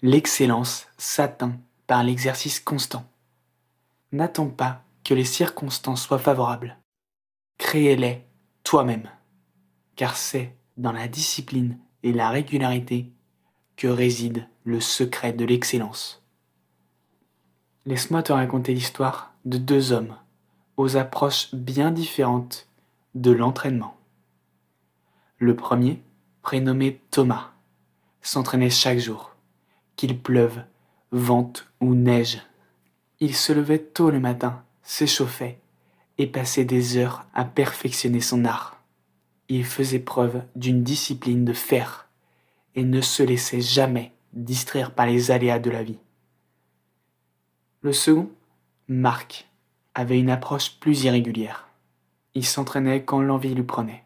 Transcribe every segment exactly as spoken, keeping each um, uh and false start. L'excellence s'atteint par l'exercice constant. N'attends pas que les circonstances soient favorables. Crée-les toi-même, car c'est dans la discipline et la régularité que réside le secret de l'excellence. Laisse-moi te raconter l'histoire de deux hommes aux approches bien différentes de l'entraînement. Le premier, prénommé Thomas, s'entraînait chaque jour, qu'il pleuve, vente ou neige. Il se levait tôt le matin, s'échauffait et passait des heures à perfectionner son art. Il faisait preuve d'une discipline de fer et ne se laissait jamais distraire par les aléas de la vie. Le second, Marc, avait une approche plus irrégulière. Il s'entraînait quand l'envie lui prenait,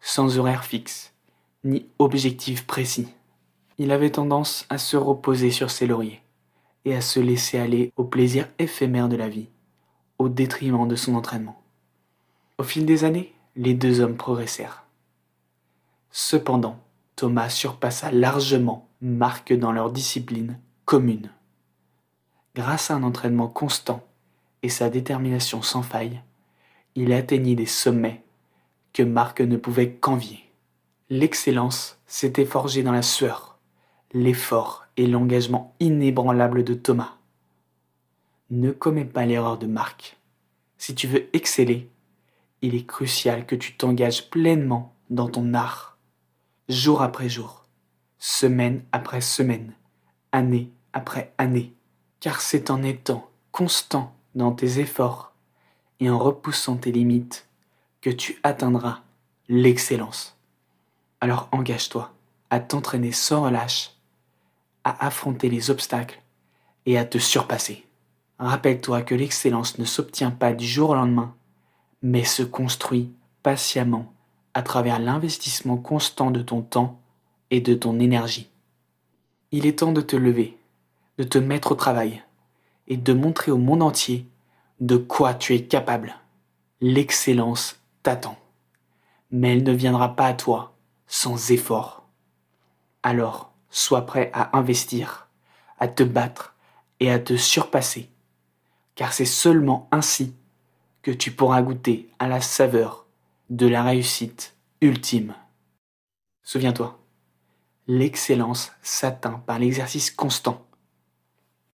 sans horaire fixe, ni objectif précis. Il avait tendance à se reposer sur ses lauriers et à se laisser aller au plaisir éphémère de la vie, au détriment de son entraînement. Au fil des années, les deux hommes progressèrent. Cependant, Thomas surpassa largement Marc dans leur discipline commune. Grâce à un entraînement constant et sa détermination sans faille, il atteignit des sommets que Marc ne pouvait qu'envier. L'excellence s'était forgée dans la sueur, l'effort et l'engagement inébranlable de Thomas. Ne commets pas l'erreur de Marc. Si tu veux exceller, il est crucial que tu t'engages pleinement dans ton art, jour après jour, semaine après semaine, année après année, car c'est en étant constant dans tes efforts et en repoussant tes limites que tu atteindras l'excellence. Alors engage-toi à t'entraîner sans relâche, à affronter les obstacles et à te surpasser. Rappelle-toi que l'excellence ne s'obtient pas du jour au lendemain, mais se construit patiemment à travers l'investissement constant de ton temps et de ton énergie. Il est temps de te lever, de te mettre au travail et de montrer au monde entier de quoi tu es capable. L'excellence t'attend, mais elle ne viendra pas à toi sans effort. Alors, sois prêt à investir, à te battre et à te surpasser, car c'est seulement ainsi que tu pourras goûter à la saveur de la réussite ultime. Souviens-toi, l'excellence s'atteint par l'exercice constant.